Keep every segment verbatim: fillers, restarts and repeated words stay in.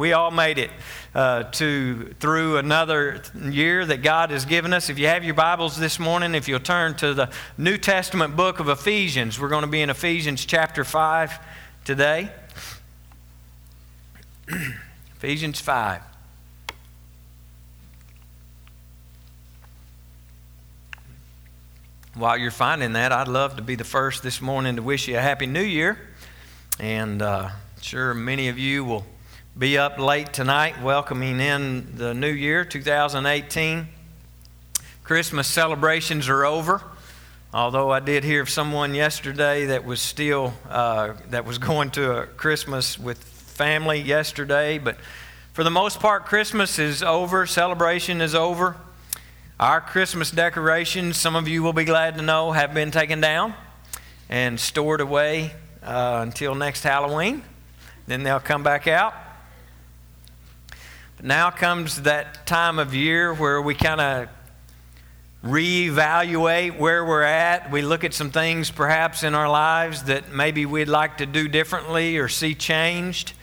We all made it uh, to through another year that God has given us. If you have your Bibles this morning, if you'll turn to the New Testament book of Ephesians, we're going to be in Ephesians chapter five today. Ephesians five. While you're finding that, I'd love to be the first this morning to wish you a Happy New Year. And uh, sure, many of you will be up late tonight welcoming in the new year, two thousand eighteen. Christmas celebrations are over, although I did hear of someone yesterday that was still, uh, that was going to a Christmas with family yesterday. But for the most part, Christmas is over, celebration is over. Our Christmas decorations, some of you will be glad to know, have been taken down and stored away uh, until next Halloween. Then they'll come back out. But now comes that time of year where we kind of reevaluate where we're at. We look at some things perhaps in our lives that maybe we'd like to do differently or see changed.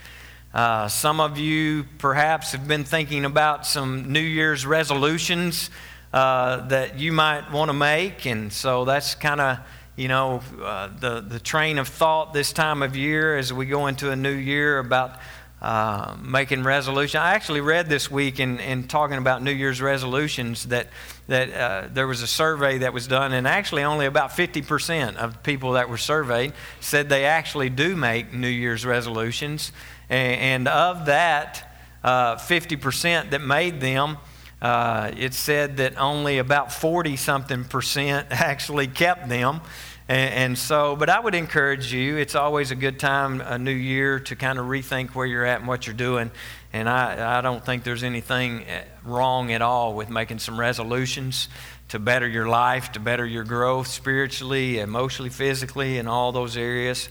Uh, some of you perhaps have been thinking about some New Year's resolutions Uh, that you might want to make, and so that's kind of, you know, uh, the, the train of thought this time of year as we go into a new year about uh, making resolution. I actually read this week in, in talking about New Year's resolutions that, that uh, there was a survey that was done, and actually only about fifty percent of people that were surveyed said they actually do make New Year's resolutions, and, and of that uh, fifty percent that made them, Uh, it said that only about forty-something percent actually kept them. And, and so, but I would encourage you, it's always a good time, a new year, to kind of rethink where you're at and what you're doing. And I, I don't think there's anything wrong at all with making some resolutions to better your life, to better your growth spiritually, emotionally, physically, in all those areas.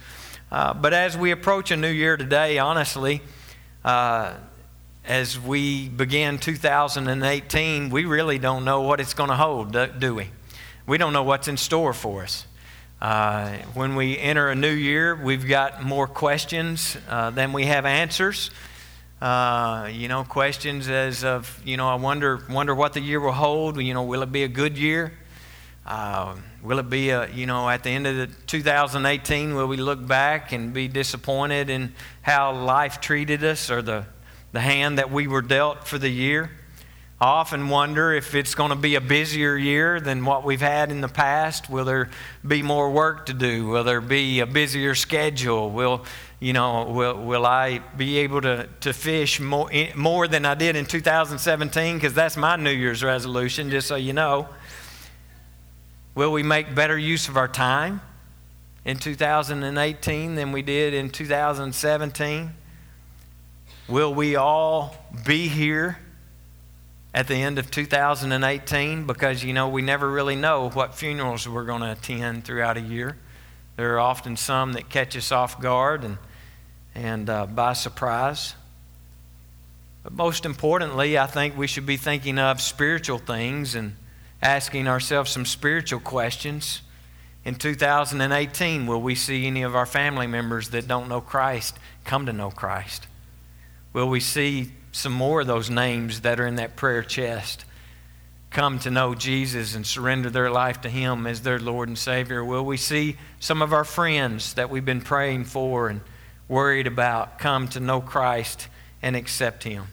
Uh, but as we approach a new year today, honestly, uh, as we begin two thousand eighteen, we really don't know what it's going to hold, do we? We don't know what's in store for us. Uh, when we enter a new year, we've got more questions uh, than we have answers. Uh, you know, questions as of, you know, I wonder wonder what the year will hold. You know, will it be a good year? Uh, will it be, a, you know, at the end of the two thousand eighteen, will we look back and be disappointed in how life treated us, or the the hand that we were dealt for the year? I often wonder if it's going to be a busier year than what we've had in the past. Will there be more work to do? Will there be a busier schedule? Will, you know, will, will I be able to, to fish more, more than I did in two thousand seventeen? Because that's my New Year's resolution, just so you know. Will we make better use of our time in two thousand eighteen than we did in two thousand seventeen? Will we all be here at the end of two thousand eighteen? Because, you know, we never really know what funerals we're going to attend throughout a year. There are often some that catch us off guard and, and uh, by surprise. But most importantly, I think we should be thinking of spiritual things and asking ourselves some spiritual questions. In two thousand eighteen, will we see any of our family members that don't know Christ come to know Christ? Will we see some more of those names that are in that prayer chest come to know Jesus and surrender their life to Him as their Lord and Savior? Will we see some of our friends that we've been praying for and worried about come to know Christ and accept Him?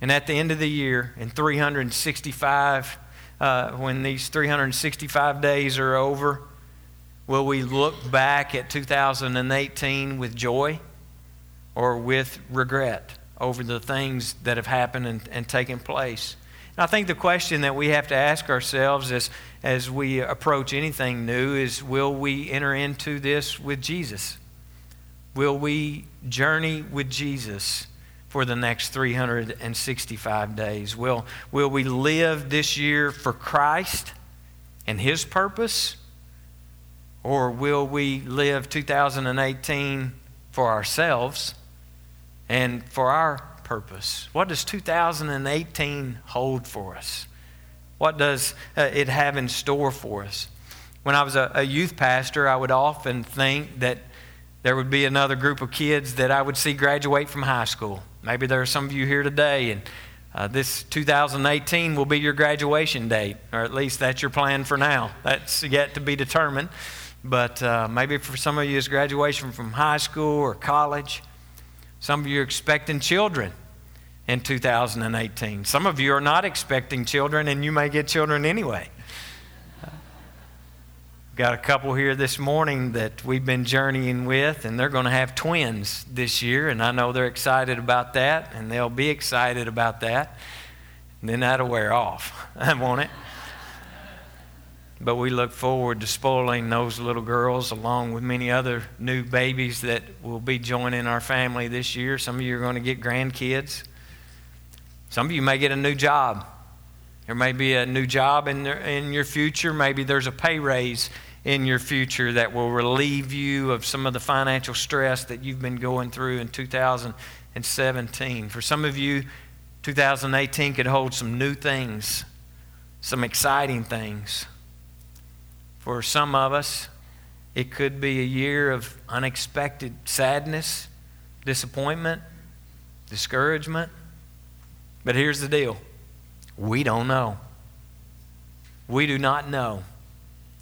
And at the end of the year, in three hundred sixty-five, uh, when these three hundred sixty-five days are over, will we look back at two thousand eighteen with joy, or with regret over the things that have happened and, and taken place? And I think the question that we have to ask ourselves as, as we approach anything new is, will we enter into this with Jesus? Will we journey with Jesus for the next three hundred sixty-five days? Will, will we live this year for Christ and His purpose? Or will we live two thousand eighteen for ourselves and for our purpose? What does two thousand eighteen hold for us? What does uh, it have in store for us? When I was a, a youth pastor, I would often think that There would be another group of kids that I would see graduate from high school. Maybe there are some of you here today, and uh, this two thousand eighteen will be your graduation date, or at least that's your plan for now. That's yet to be determined. But uh, maybe for some of you it's graduation from high school or college. Some of you are expecting children in two thousand eighteen. Some of you are not expecting children, and you may get children anyway. Got a couple here this morning that we've been journeying with, and they're going to have twins this year, and I know they're excited about that, and they'll be excited about that. And then that'll wear off, won't it? But we look forward to spoiling those little girls along with many other new babies that will be joining our family this year. Some of you are going to get grandkids. Some of you may get a new job. There may be a new job in, there, in your future. Maybe there's a pay raise in your future that will relieve you of some of the financial stress that you've been going through in two thousand seventeen. For some of you, two thousand eighteen could hold some new things, some exciting things. For some of us, it could be a year of unexpected sadness, disappointment, discouragement. But here's the deal. We don't know. We do not know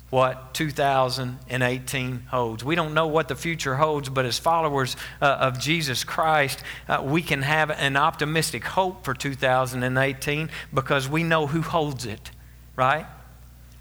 what two thousand eighteen holds. We don't know what the future holds, but as followers uh, of Jesus Christ, uh, we can have an optimistic hope for two thousand eighteen because we know who holds it, right?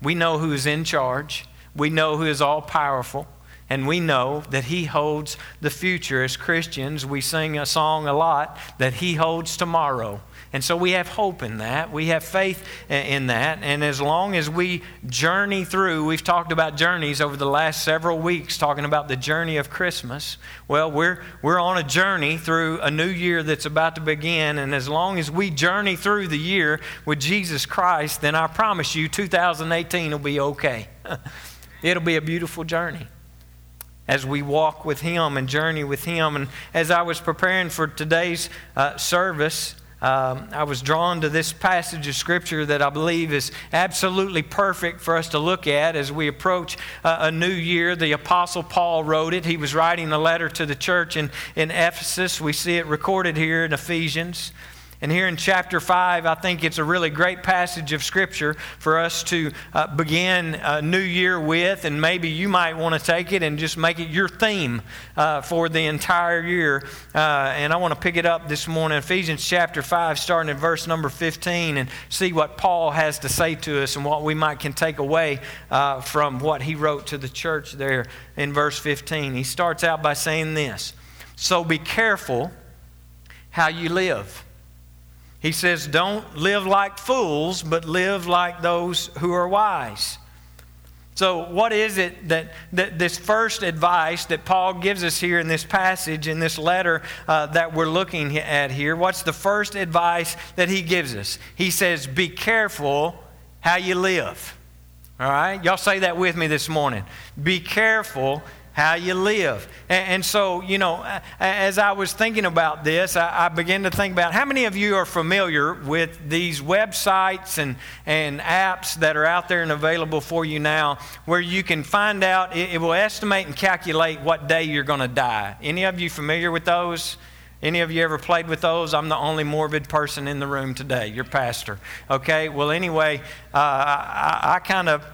We know who is in charge. We know who is all-powerful. And we know that He holds the future. As Christians, we sing a song a lot that He holds tomorrow. And so we have hope in that. We have faith in that. And as long as we journey through, we've talked about journeys over the last several weeks, talking about the journey of Christmas. Well, we're we're on a journey through a new year that's about to begin. And as long as we journey through the year with Jesus Christ, then I promise you two thousand eighteen will be okay. It'll be a beautiful journey as we walk with Him and journey with Him. And as I was preparing for today's uh, service, um, I was drawn to this passage of Scripture that I believe is absolutely perfect for us to look at as we approach uh, a new year. The Apostle Paul wrote it. He was writing a letter to the church in, in Ephesus. We see it recorded here in Ephesians. And here in chapter five, I think it's a really great passage of Scripture for us to uh, begin a new year with. And maybe you might want to take it and just make it your theme uh, for the entire year. Uh, and I want to pick it up this morning, Ephesians chapter five, starting in verse number fifteen, and see what Paul has to say to us and what we might can take away uh, from what he wrote to the church there in verse fifteen. He starts out by saying this, "So be careful how you live." He says, "Don't live like fools, but live like those who are wise." So what is it that, that this first advice that Paul gives us here in this passage, in this letter uh, that we're looking at here, what's the first advice that he gives us? He says, be careful how you live. All right? Y'all say that with me this morning. Be careful how you live. And so, you know, as I was thinking about this, I began to think about how many of you are familiar with these websites and, and apps that are out there and available for you now where you can find out, it will estimate and calculate what day you're going to die. Any of you familiar with those? Any of you ever played with those? I'm the only morbid person in the room today, your pastor. Okay, well, anyway, uh, I, I kind of,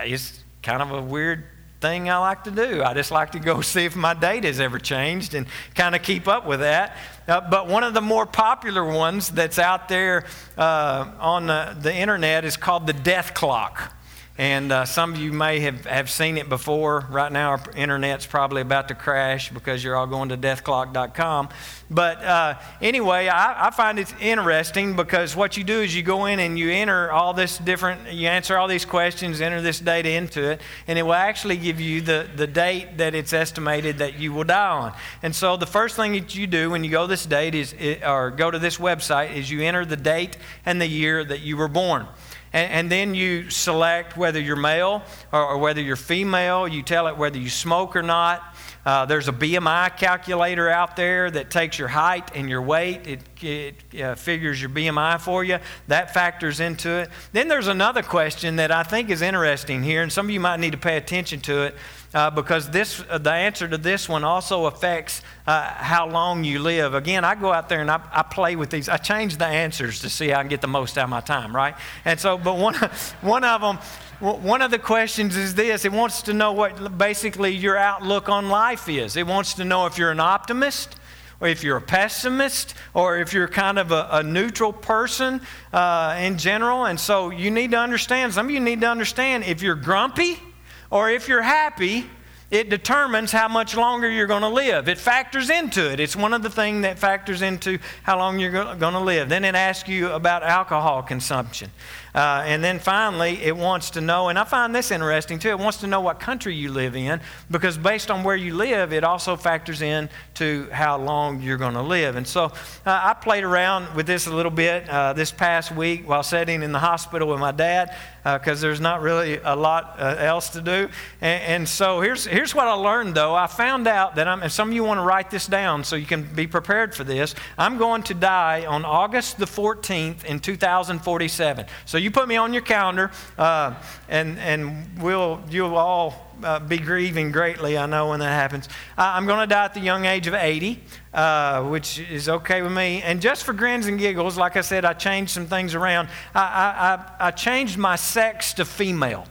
it's kind of a weird thing I like to do. I just like to go see if my date has ever changed and kind of keep up with that. Uh, but one of the more popular ones that's out there uh, on the, the internet is called the death clock. And uh, some of you may have, have seen it before. Right now, our internet's probably about to crash because you're all going to death clock dot com. But uh, anyway, I, I find it interesting because what you do is you go in and you enter all this different, you answer all these questions, enter this data into it, and it will actually give you the, the date that it's estimated that you will die on. And so the first thing that you do when you go this date is, or go to this website is you enter the date and the year that you were born. And then you select whether you're male or whether you're female. You tell it whether you smoke or not. Uh, there's a B M I calculator out there that takes your height and your weight. It, it uh, figures your B M I for you. That factors into it. Then there's another question that I think is interesting here, and some of you might need to pay attention to it. uh, because this uh, the answer to this one also affects uh, how long you live. Again, I go out there and I, I play with these. I change the answers to see how I can get the most out of my time, right? And so, but one one of them, one of the questions is this. It wants to know what basically your outlook on life is. It wants to know if you're an optimist, or if you're a pessimist, or if you're kind of a, a neutral person uh, in general. And so you need to understand, some of you need to understand, if you're grumpy or if you're happy, it determines how much longer you're going to live. It factors into it. It's one of the things that factors into how long you're going to live. Then it asks you about alcohol consumption. Uh, and then finally, it wants to know, and I find this interesting too, it wants to know what country you live in, because based on where you live, it also factors in to how long you're going to live. And so uh, I played around with this a little bit uh, this past week while sitting in the hospital with my dad, because uh, there's not really a lot uh, else to do. And, and so here's here's what I learned, though. I found out that I'm, and some of you want to write this down so you can be prepared for this, I'm going to die on August the fourteenth in two thousand forty-seven. So you put me on your calendar, uh, and and we'll you'll all uh, be grieving greatly, I know, when that happens. Uh, I'm going to die at the young age of eighty, uh, which is okay with me. And just for grins and giggles, like I said, I changed some things around. I I, I, I changed my sex to female,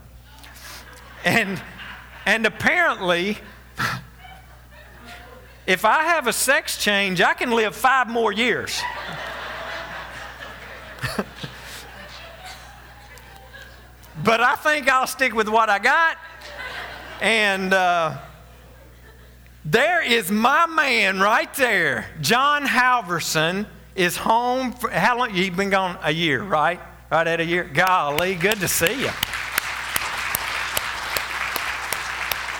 and and apparently, if I have a sex change, I can live five more years. But I think I'll stick with what I got. And uh, there is my man right there. John Halverson is home. For, how long? You've been gone a year, right? Right at a year. Golly, good to see you.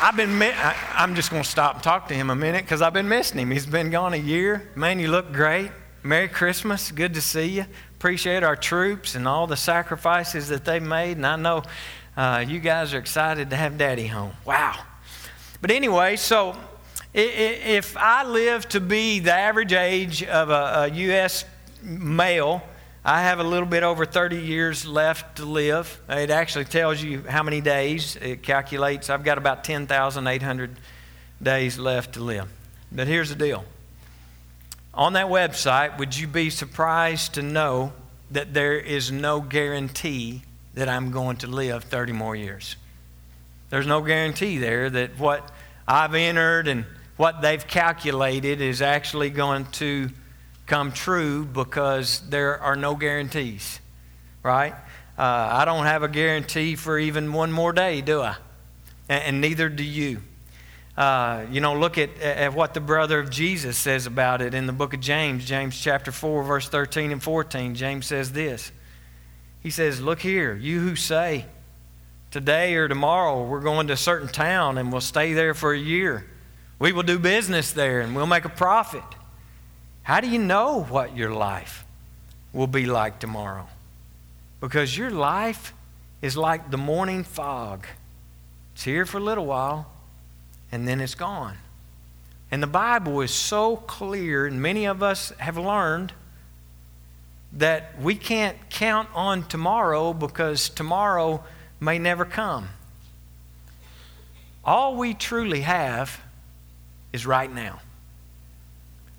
I've been. I, I'm just going to stop and talk to him a minute because I've been missing him. He's been gone a year. Man, you look great. Merry Christmas. Good to see you. Appreciate our troops and all the sacrifices that they made. And I know uh, you guys are excited to have Daddy home. Wow. But anyway, so if I live to be the average age of a U S male, I have a little bit over thirty years left to live. It actually tells you how many days. It calculates. I've got about ten thousand eight hundred days left to live. But here's the deal. On that website, would you be surprised to know that there is no guarantee that I'm going to live thirty more years? There's no guarantee there that what I've entered and what they've calculated is actually going to come true, because there are no guarantees, right? Uh, I don't have a guarantee for even one more day, do I? And, and neither do you. Uh, you know, look at, at what the brother of Jesus says about it in the book of James, James chapter four, verse thirteen and fourteen. James says this. He says, look here, you who say, today or tomorrow we're going to a certain town and we'll stay there for a year. We will do business there and we'll make a profit. How do you know what your life will be like tomorrow? Because your life is like the morning fog. It's here for a little while, and then it's gone. And the Bible is so clear, and many of us have learned that we can't count on tomorrow because tomorrow may never come. All we truly have is right now.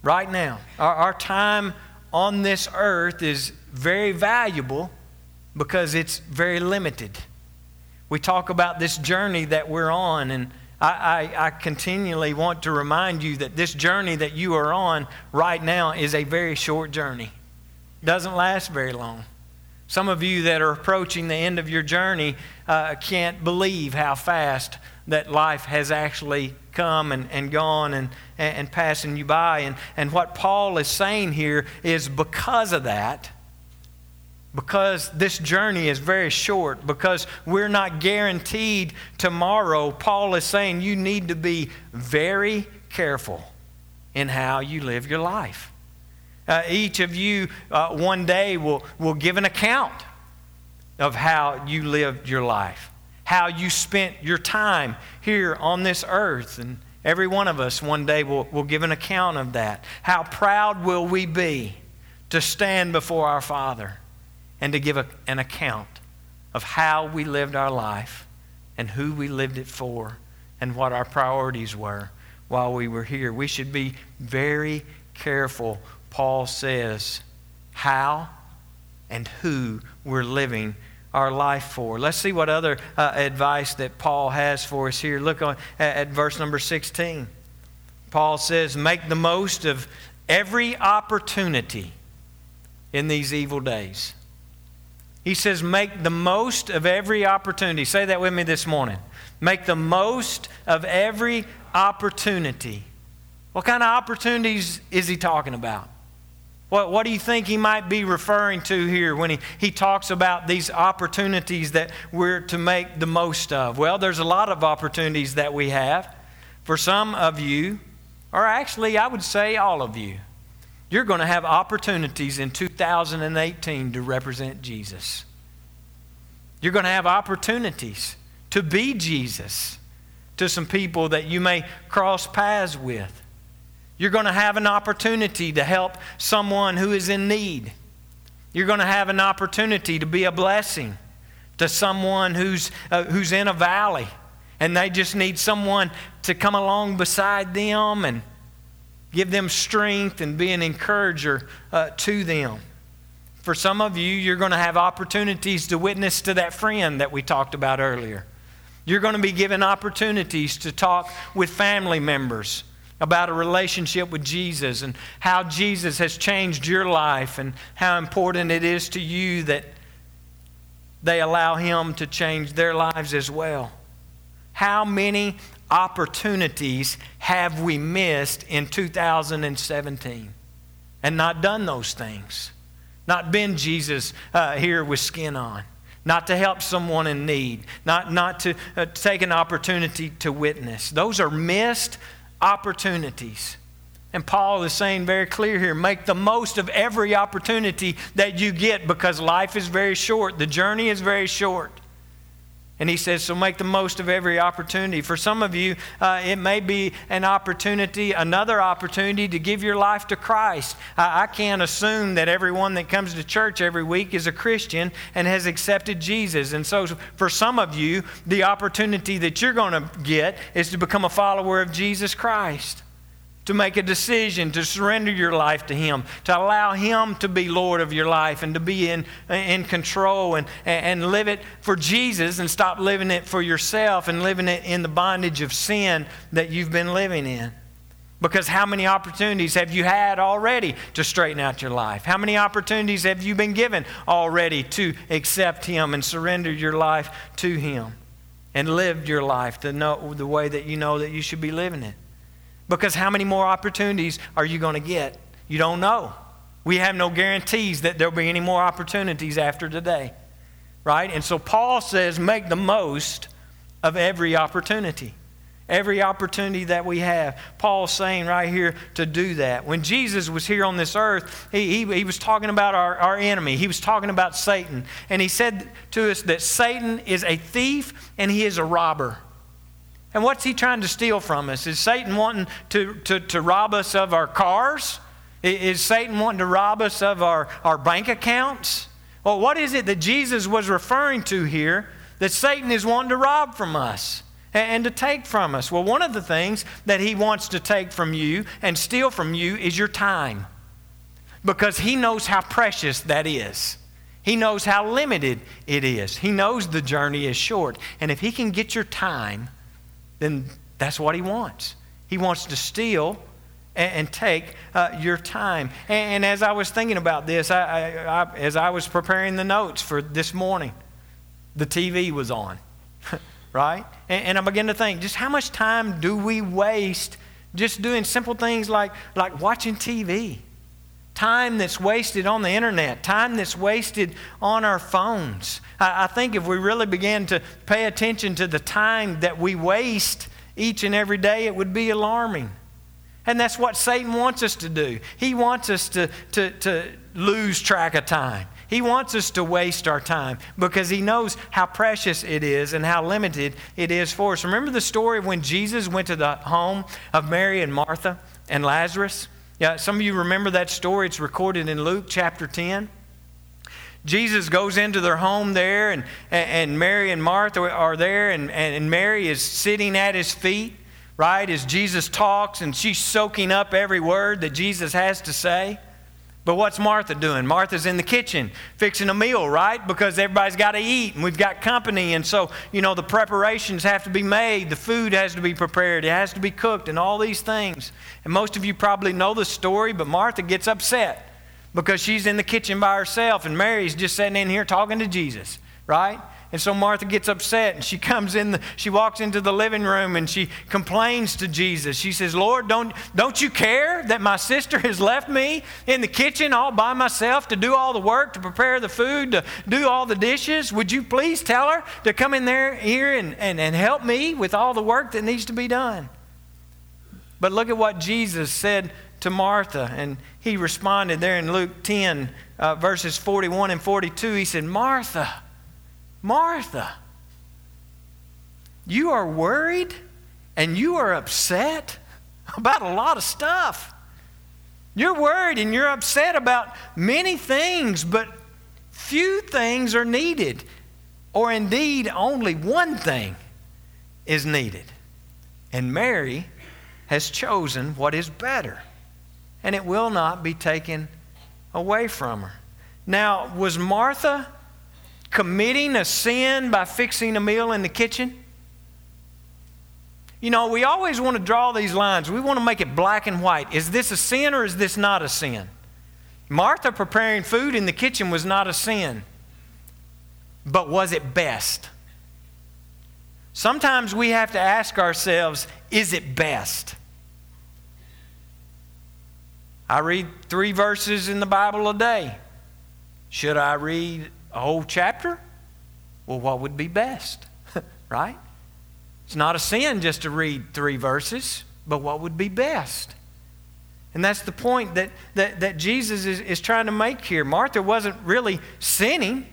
Right now. Our, our time on this earth is very valuable because it's very limited. We talk about this journey that we're on, and I, I, I continually want to remind you that this journey that you are on right now is a very short journey. Doesn't last very long. Some of you that are approaching the end of your journey uh, can't believe how fast that life has actually come and, and gone and, and, and passing you by. And, and what Paul is saying here is, because of that, because this journey is very short, because we're not guaranteed tomorrow, Paul is saying you need to be very careful in how you live your life. Uh, each of you uh, one day will, will give an account of how you lived your life, how you spent your time here on this earth. And every one of us one day will, will give an account of that. How proud will we be to stand before our Father and to give a, an account of how we lived our life and who we lived it for and what our priorities were while we were here. We should be very careful, Paul says, how and who we're living our life for. Let's see what other uh, advice that Paul has for us here. Look on, at, at verse number sixteen. Paul says, make the most of every opportunity in these evil days. He says, make the most of every opportunity. Say that with me this morning. Make the most of every opportunity. What kind of opportunities is he talking about? What, what do you think he might be referring to here when he, he talks about these opportunities that we're to make the most of? Well, there's a lot of opportunities that we have. For some of you, or actually I would say all of you, you're going to have opportunities in two thousand eighteen to represent Jesus. You're going to have opportunities to be Jesus to some people that you may cross paths with. You're going to have an opportunity to help someone who is in need. You're going to have an opportunity to be a blessing to someone who's uh, who's in a valley and they just need someone to come along beside them and give them strength and be an encourager uh, to them. For some of you, you're going to have opportunities to witness to that friend that we talked about earlier. You're going to be given opportunities to talk with family members about a relationship with Jesus and how Jesus has changed your life and how important it is to you that they allow Him to change their lives as well. How many opportunities have we missed in two thousand seventeen and not done those things? Not been Jesus uh, here with skin on. Not to help someone in need. Not, not to uh, take an opportunity to witness. Those are missed opportunities. And Paul is saying very clear here, make the most of every opportunity that you get because life is very short. The journey is very short. And he says, so make the most of every opportunity. For some of you, uh, it may be an opportunity, another opportunity to give your life to Christ. I, I can't assume that everyone that comes to church every week is a Christian and has accepted Jesus. And so for some of you, the opportunity that you're going to get is to become a follower of Jesus Christ, to make a decision, to surrender your life to Him, to allow Him to be Lord of your life and to be in, in control and, and live it for Jesus and stop living it for yourself and living it in the bondage of sin that you've been living in. Because how many opportunities have you had already to straighten out your life? How many opportunities have you been given already to accept Him and surrender your life to Him and live your life the, no, the way that you know that you should be living it? Because how many more opportunities are you going to get? You don't know. We have no guarantees that there'll be any more opportunities after today, right? And so Paul says, make the most of every opportunity. Every opportunity that we have. Paul's saying right here to do that. When Jesus was here on this earth, he, he, he was talking about our, our enemy. He was talking about Satan. And he said to us that Satan is a thief and he is a robber. And what's he trying to steal from us? Is Satan wanting to, to, to rob us of our cars? Is Satan wanting to rob us of our, our bank accounts? Well, what is it that Jesus was referring to here that Satan is wanting to rob from us and, and to take from us? Well, one of the things that he wants to take from you and steal from you is your time, because he knows how precious that is. He knows how limited it is. He knows the journey is short. And if he can get your time, then that's what he wants. He wants to steal and, and take uh, your time. And, and as I was thinking about this, I, I, I, as I was preparing the notes for this morning, the T V was on, right? And, and I began to think, just how much time do we waste just doing simple things like, like watching T V? Time that's wasted on the internet, time that's wasted on our phones. I, I think if we really began to pay attention to the time that we waste each and every day, it would be alarming. And that's what Satan wants us to do. He wants us to, to, to lose track of time. He wants us to waste our time because he knows how precious it is and how limited it is for us. Remember the story when Jesus went to the home of Mary and Martha and Lazarus? Yeah, some of you remember that story. It's recorded in Luke chapter ten. Jesus goes into their home there, and, and Mary and Martha are there, and, and Mary is sitting at his feet, right, as Jesus talks, and she's soaking up every word that Jesus has to say. But what's Martha doing? Martha's in the kitchen fixing a meal, right? Because everybody's got to eat, and we've got company, and so, you know, the preparations have to be made. The food has to be prepared. It has to be cooked and all these things. And most of you probably know the story, but Martha gets upset because she's in the kitchen by herself, and Mary's just sitting in here talking to Jesus, right? And so Martha gets upset, and she comes in, the, she walks into the living room, and she complains to Jesus. She says, Lord, don't, don't you care that my sister has left me in the kitchen all by myself to do all the work, to prepare the food, to do all the dishes? Would you please tell her to come in there here and, and, and help me with all the work that needs to be done? But look at what Jesus said to Martha, and he responded there in Luke ten, uh, verses forty-one and forty-two. He said, Martha, Martha, you are worried and you are upset about a lot of stuff. You're worried and you're upset about many things, but few things are needed, or indeed only one thing is needed. And Mary has chosen what is better, and it will not be taken away from her. Now, was Martha committing a sin by fixing a meal in the kitchen? You know, we always want to draw these lines. We want to make it black and white. Is this a sin or is this not a sin? Martha preparing food in the kitchen was not a sin. But was it best? Sometimes we have to ask ourselves, is it best? I read three verses in the Bible a day. Should I read a whole chapter? Well, what would be best? Right? It's not a sin just to read three verses, but what would be best? And that's the point that, that, that Jesus is, is trying to make here. Martha wasn't really sinning,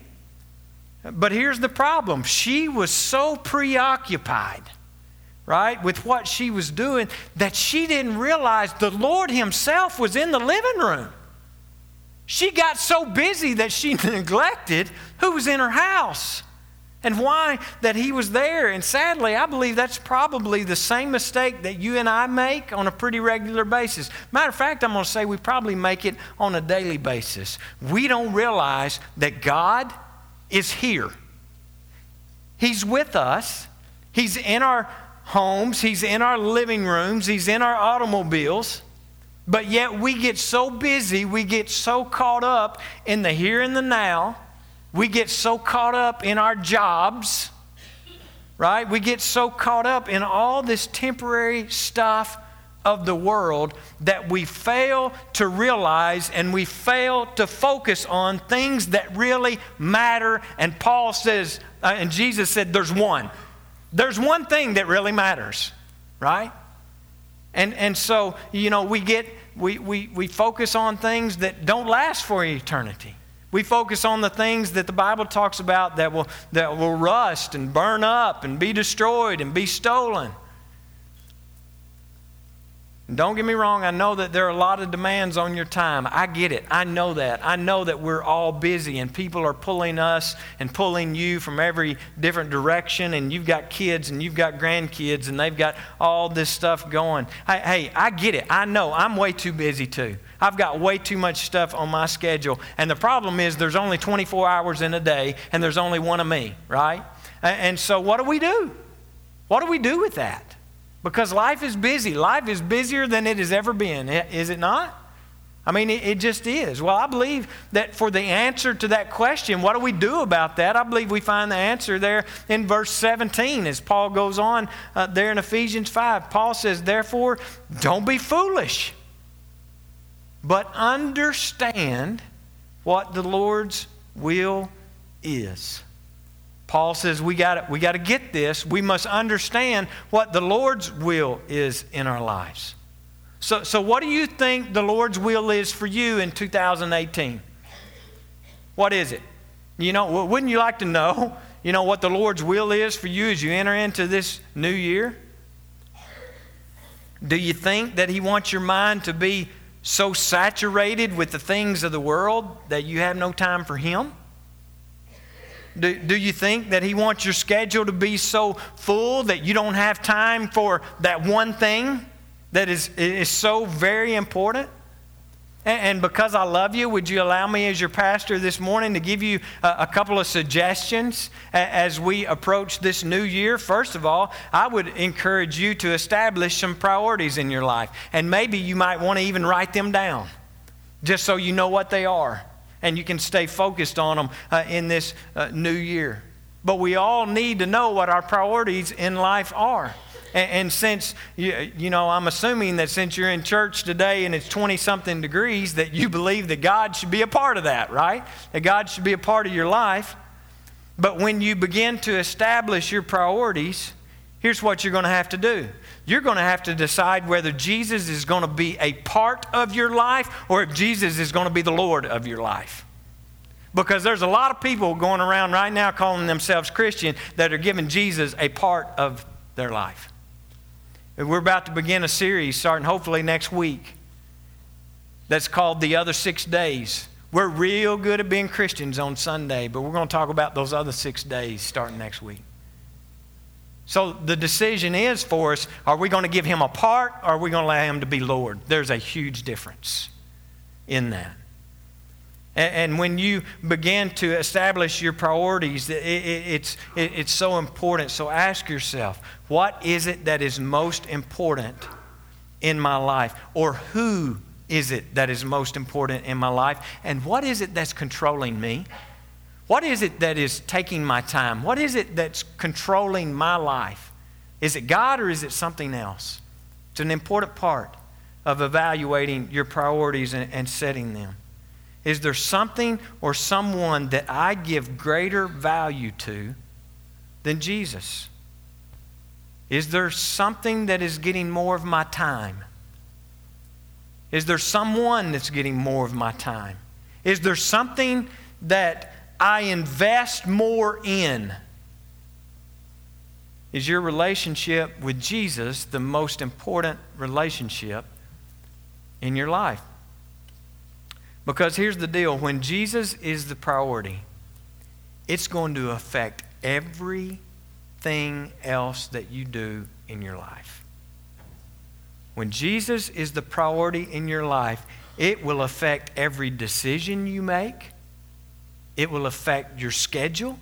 but here's the problem. She was so preoccupied, right, with what she was doing that she didn't realize the Lord himself was in the living room. She got so busy that she neglected who was in her house and why that he was there. And sadly, I believe that's probably the same mistake that you and I make on a pretty regular basis. Matter of fact, I'm going to say we probably make it on a daily basis. We don't realize that God is here. He's with us. He's in our homes. He's in our living rooms. He's in our automobiles. But yet we get so busy, we get so caught up in the here and the now. We get so caught up in our jobs, right? We get so caught up in all this temporary stuff of the world that we fail to realize and we fail to focus on things that really matter. And Paul says, uh, and Jesus said, there's one. There's one thing that really matters, right? And and so, you know, we get we, we, we focus on things that don't last for eternity. We focus on the things that the Bible talks about that will that will rust and burn up and be destroyed and be stolen. And don't get me wrong, I know that there are a lot of demands on your time. I get it. I know that. I know that we're all busy and people are pulling us and pulling you from every different direction, and you've got kids and you've got grandkids and they've got all this stuff going. Hey, hey, I get it. I know. I'm way too busy too. I've got way too much stuff on my schedule. And the problem is there's only twenty-four hours in a day and there's only one of me, right? And so what do we do? What do we do with that? Because life is busy. Life is busier than it has ever been, is it not? I mean, it, it just is. Well, I believe that for the answer to that question, what do we do about that? I believe we find the answer there in verse seventeen as Paul goes on uh, there in Ephesians five. Paul says, therefore, don't be foolish, but understand what the Lord's will is. Paul says we got we got to get this. We must understand what the Lord's will is in our lives. So, so what do you think the Lord's will is for you in two thousand eighteen? What is it? You know, wouldn't you like to know, you know, what the Lord's will is for you as you enter into this new year? Do you think that he wants your mind to be so saturated with the things of the world that you have no time for him? Do, do you think that he wants your schedule to be so full that you don't have time for that one thing that is, is so very important? And, and because I love you, would you allow me as your pastor this morning to give you a, a couple of suggestions as we approach this new year? First of all, I would encourage you to establish some priorities in your life. And maybe you might want to even write them down just so you know what they are, and you can stay focused on them uh, in this uh, new year. But we all need to know what our priorities in life are. And, and since, you, you know, I'm assuming that since you're in church today and it's twenty-something degrees, that you believe that God should be a part of that, right? That God should be a part of your life. But when you begin to establish your priorities, here's what you're going to have to do. You're going to have to decide whether Jesus is going to be a part of your life or if Jesus is going to be the Lord of your life. Because there's a lot of people going around right now calling themselves Christian that are giving Jesus a part of their life. And we're about to begin a series starting hopefully next week that's called The Other Six Days. We're real good at being Christians on Sunday, but we're going to talk about those other six days starting next week. So the decision is for us, are we going to give him a part or are we going to allow him to be Lord? There's a huge difference in that. And, and when you begin to establish your priorities, it, it, it's, it, it's so important. So ask yourself, what is it that is most important in my life? Or who is it that is most important in my life? And what is it that's controlling me? What is it that is taking my time? What is it that's controlling my life? Is it God or is it something else? It's an important part of evaluating your priorities and, and setting them. Is there something or someone that I give greater value to than Jesus? Is there something that is getting more of my time? Is there someone that's getting more of my time? Is there something that I invest more in? Is your relationship with Jesus the most important relationship in your life? Because here's the deal. When Jesus is the priority, it's going to affect everything else that you do in your life. When Jesus is the priority in your life, it will affect every decision you make. It will affect your schedule.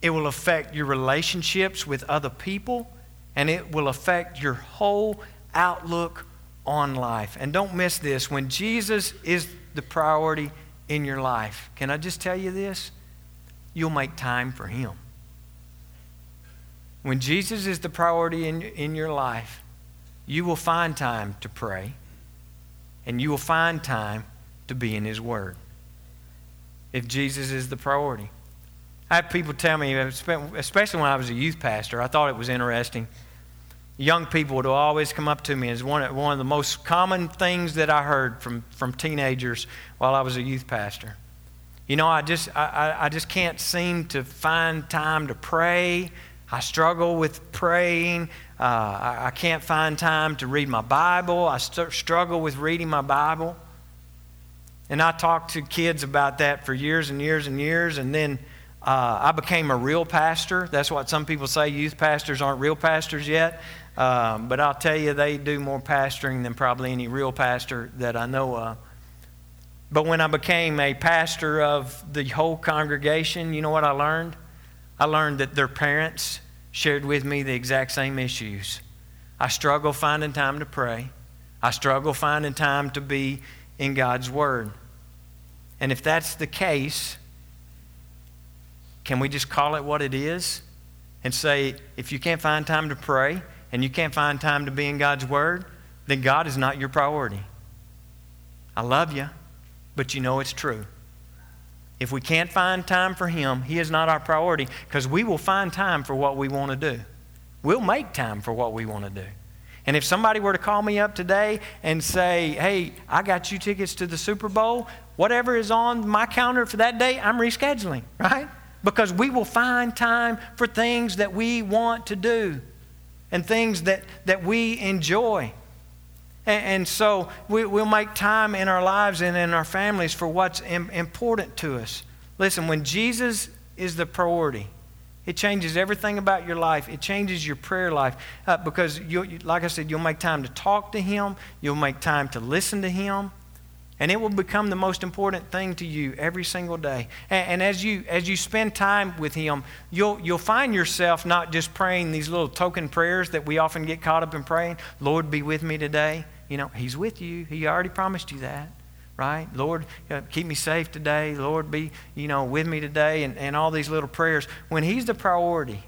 It will affect your relationships with other people. And it will affect your whole outlook on life. And don't miss this. When Jesus is the priority in your life, can I just tell you this? You'll make time for him. When Jesus is the priority in, in your life, you will find time to pray. And you will find time to be in his word. If Jesus is the priority. I have people tell me, especially when I was a youth pastor, I thought it was interesting. Young people would always come up to me. It's one, one of the most common things that I heard from, from teenagers while I was a youth pastor. You know, I just I, I just can't seem to find time to pray. I struggle with praying. Uh, I, I can't find time to read my Bible. I st- struggle with reading my Bible. And I talked to kids about that for years and years and years. And then uh, I became a real pastor. That's what some people say. Youth pastors aren't real pastors yet. Um, but I'll tell you, they do more pastoring than probably any real pastor that I know of. But when I became a pastor of the whole congregation, you know what I learned? I learned that their parents shared with me the exact same issues. I struggle finding time to pray. I struggle finding time to be in God's word. And if that's the case, can we just call it what it is and say, if you can't find time to pray and you can't find time to be in God's word, then God is not your priority. I love you, but you know it's true. If we can't find time for him, he is not our priority, because we will find time for what we want to do. We'll make time for what we want to do. And if somebody were to call me up today and say, hey, I got you tickets to the Super Bowl, whatever is on my calendar for that day, I'm rescheduling, right? Because we will find time for things that we want to do and things that, that we enjoy. And, and so we, we'll make time in our lives and in our families for what's im- important to us. Listen, when Jesus is the priority. It changes everything about your life. It changes your prayer life uh, because, you, you, like I said, you'll make time to talk to Him. You'll make time to listen to Him. And it will become the most important thing to you every single day. And, and as you as you spend time with Him, you'll you'll find yourself not just praying these little token prayers that we often get caught up in praying. Lord, be with me today. You know, He's with you. He already promised you that, right? Lord, uh, keep me safe today. Lord, be you know with me today, and, and all these little prayers. When He's the priority,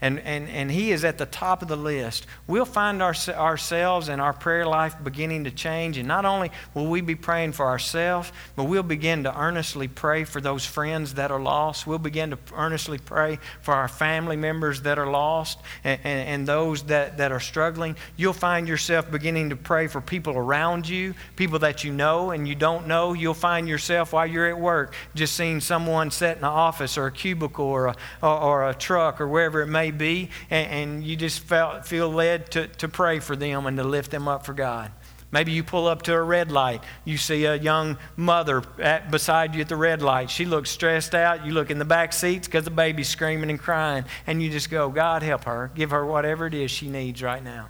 and and and He is at the top of the list, we'll find our, ourselves and our prayer life beginning to change. And not only will we be praying for ourselves, but we'll begin to earnestly pray for those friends that are lost. We'll begin to earnestly pray for our family members that are lost and, and, and those that, that are struggling. You'll find yourself beginning to pray for people around you, people that you know and you don't know. You'll find yourself while you're at work just seeing someone sit in an office or a cubicle or a, or, or a truck or wherever it may be, and, and you just felt, feel led to, to pray for them and to lift them up for God. Maybe you pull up to a red light. You see a young mother at, beside you at the red light. She looks stressed out. You look in the back seats because the baby's screaming and crying, and you just go, God, help her. Give her whatever it is she needs right now.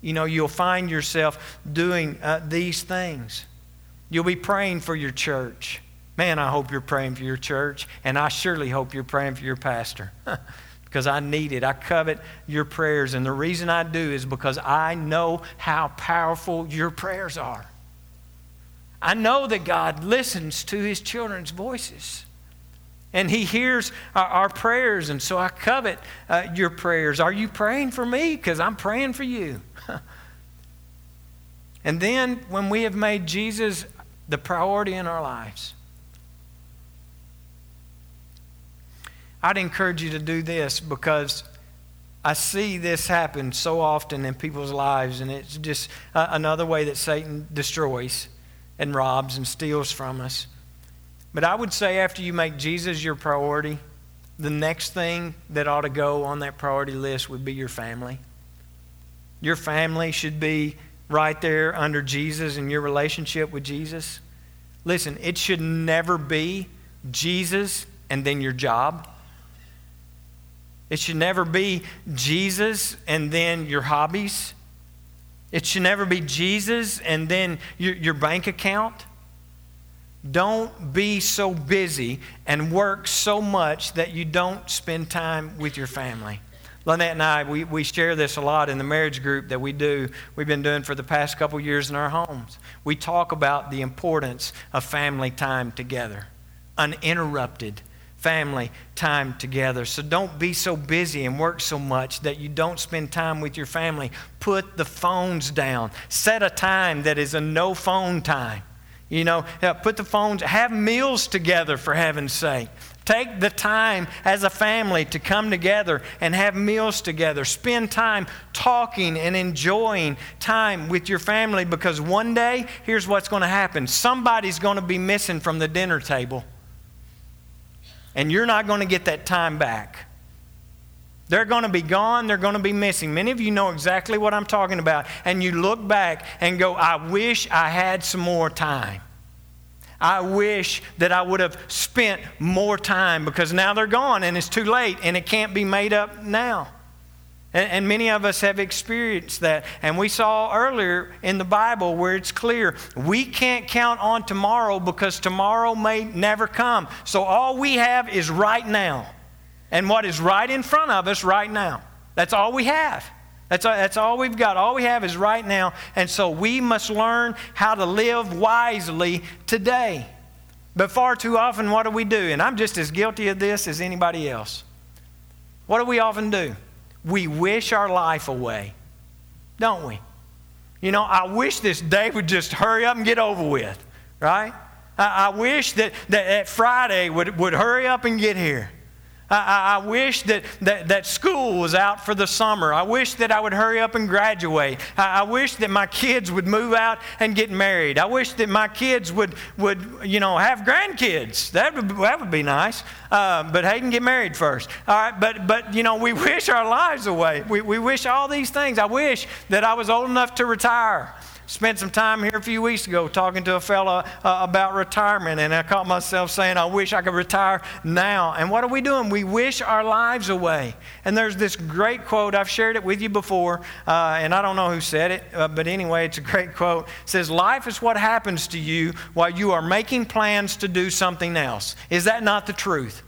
You know, you'll find yourself doing uh, these things. You'll be praying for your church. Man, I hope you're praying for your church, and I surely hope you're praying for your pastor. Because I need it. I covet your prayers. And the reason I do is because I know how powerful your prayers are. I know that God listens to His children's voices. And He hears our, our prayers. And so I covet uh, your prayers. Are you praying for me? Because I'm praying for you. And then when we have made Jesus the priority in our lives, I'd encourage you to do this, because I see this happen so often in people's lives, and it's just uh, another way that Satan destroys and robs and steals from us. But I would say after you make Jesus your priority, the next thing that ought to go on that priority list would be your family. Your family should be right there under Jesus and your relationship with Jesus. Listen, it should never be Jesus and then your job. It should never be Jesus and then your hobbies. It should never be Jesus and then your, your bank account. Don't be so busy and work so much that you don't spend time with your family. Lynette and I, we, we share this a lot in the marriage group that we do. We've been doing for the past couple years in our homes. We talk about the importance of family time together, uninterrupted family time together. So don't be so busy and work so much that you don't spend time with your family. Put the phones down. Set a time that is a no phone time. You know, put the phones, have meals together, for heaven's sake. Take the time as a family to come together and have meals together. Spend time talking and enjoying time with your family, because one day, here's what's going to happen. Somebody's going to be missing from the dinner table. And you're not going to get that time back. They're going to be gone. They're going to be missing. Many of you know exactly what I'm talking about. And you look back and go, I wish I had some more time. I wish that I would have spent more time, because now they're gone and it's too late and it can't be made up now. And, and many of us have experienced that. And we saw earlier in the Bible where it's clear, we can't count on tomorrow because tomorrow may never come. So all we have is right now. And what is right in front of us right now. That's all we have. That's all, that's all we've got. All we have is right now. And so we must learn how to live wisely today. But far too often, what do we do? And I'm just as guilty of this as anybody else. What do we often do? We wish our life away, don't we? You know, I wish this day would just hurry up and get over with, right? I, I wish that, that, that Friday would, would hurry up and get here. I, I, I wish that, that, that school was out for the summer. I wish that I would hurry up and graduate. I, I wish that my kids would move out and get married. I wish that my kids would, would you know, have grandkids. That would, that would be nice. Uh, but Hayden, get married first. All right, but, but you know, we wish our lives away. We, we wish all these things. I wish that I was old enough to retire Spent some time here a few weeks ago talking to a fellow uh, about retirement, and I caught myself saying, I wish I could retire now. And what are we doing? We wish our lives away. And there's this great quote. I've shared it with you before, uh, and I don't know who said it, uh, but anyway, it's a great quote. It says, life is what happens to you while you are making plans to do something else. Is that not the truth?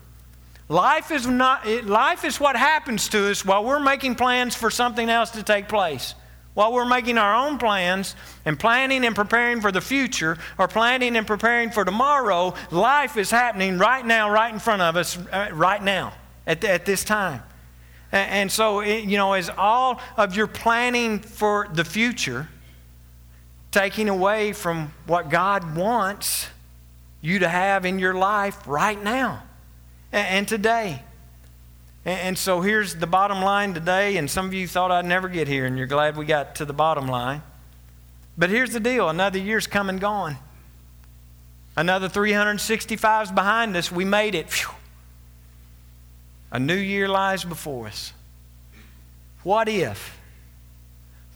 Life is not. Life is what happens to us while we're making plans for something else to take place. While we're making our own plans and planning and preparing for the future or planning and preparing for tomorrow, life is happening right now, right in front of us, right now, at, the, at this time. And, and so, it, you know, is all of your planning for the future taking away from what God wants you to have in your life right now and, and today? And so here's the bottom line today, and some of you thought I'd never get here, and you're glad we got to the bottom line. But here's the deal. Another year's come and gone. Another three hundred sixty-five's behind us. We made it. Phew. A new year lies before us. What if?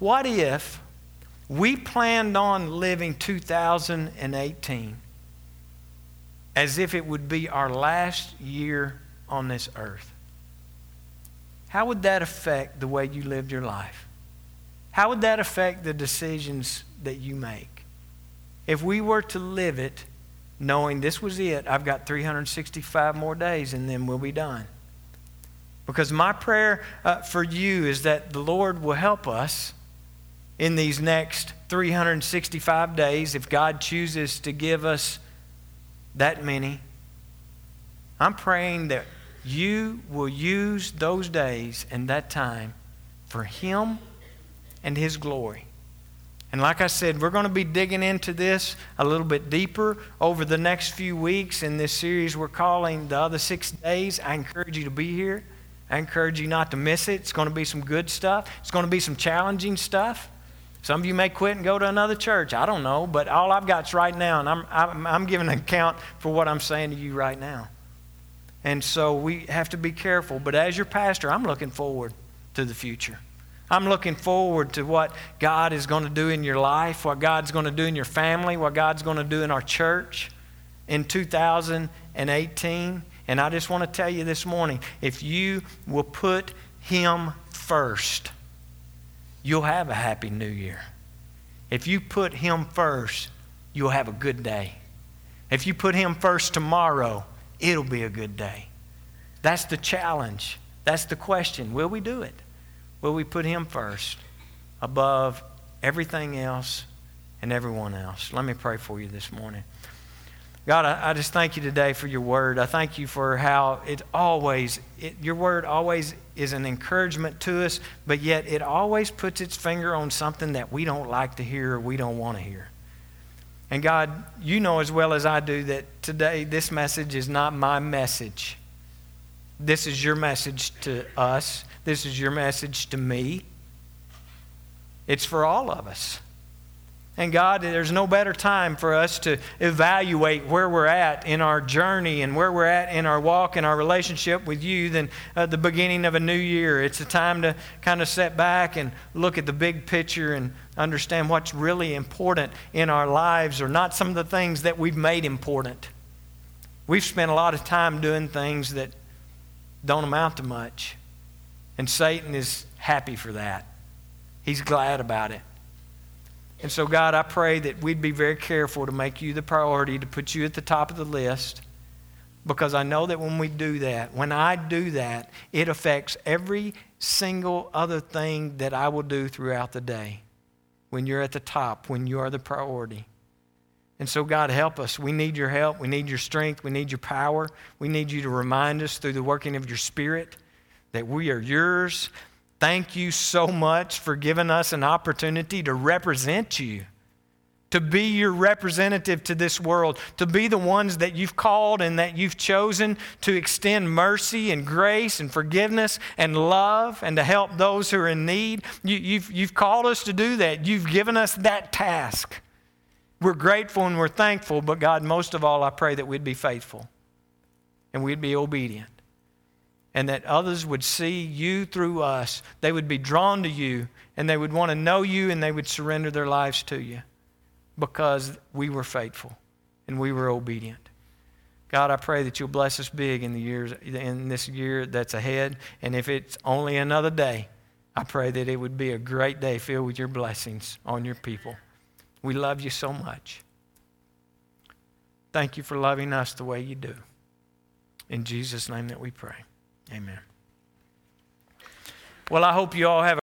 What if we planned on living two thousand eighteen as if it would be our last year on this earth? How would that affect the way you lived your life? How would that affect the decisions that you make? If we were to live it knowing this was it, I've got three hundred sixty-five more days and then we'll be done. Because my prayer uh, for you is that the Lord will help us in these next three hundred sixty-five days if God chooses to give us that many. I'm praying that you will use those days and that time for Him and His glory. And like I said, we're going to be digging into this a little bit deeper over the next few weeks in this series we're calling The Other Six Days. I encourage you to be here. I encourage you not to miss it. It's going to be some good stuff. It's going to be some challenging stuff. Some of you may quit and go to another church. I don't know, but all I've got is right now, and I'm, I'm, I'm giving an account for what I'm saying to you right now. And so we have to be careful. But as your pastor, I'm looking forward to the future. I'm looking forward to what God is going to do in your life, what God's going to do in your family, what God's going to do in our church in two thousand eighteen. And I just want to tell you this morning, if you will put Him first, you'll have a happy new year. If you put Him first, you'll have a good day. If you put Him first tomorrow, it'll be a good day. That's the challenge. That's the question. Will we do it? Will we put Him first above everything else and everyone else? Let me pray for you this morning. God, I, I just thank you today for your word. I thank you for how it always, it, your word always is an encouragement to us, but yet it always puts its finger on something that we don't like to hear or we don't want to hear. And God, you know as well as I do that today this message is not my message. This is your message to us. This is your message to me. It's for all of us. And God, there's no better time for us to evaluate where we're at in our journey and where we're at in our walk and our relationship with you than uh, the beginning of a new year. It's a time to kind of sit back and look at the big picture and understand what's really important in our lives, or not some of the things that we've made important. We've spent a lot of time doing things that don't amount to much. And Satan is happy for that. He's glad about it. And so, God, I pray that we'd be very careful to make you the priority, to put you at the top of the list, because I know that when we do that, when I do that, it affects every single other thing that I will do throughout the day when you're at the top, when you are the priority. And so, God, help us. We need your help. We need your strength. We need your power. We need you to remind us through the working of your Spirit that we are yours. Thank you so much for giving us an opportunity to represent you, to be your representative to this world, to be the ones that you've called and that you've chosen to extend mercy and grace and forgiveness and love and to help those who are in need. You, you've, you've called us to do that. You've given us that task. We're grateful and we're thankful, but God, most of all, I pray that we'd be faithful and we'd be obedient. and that others would see you through us. They would be drawn to you, and they would want to know you, and they would surrender their lives to you because we were faithful and we were obedient. God, I pray that you'll bless us big in the years, in this year that's ahead. And if it's only another day, I pray that it would be a great day filled with your blessings on your people. We love you so much. Thank you for loving us the way you do. In Jesus' name that we pray. Amen. Well, I hope you all have a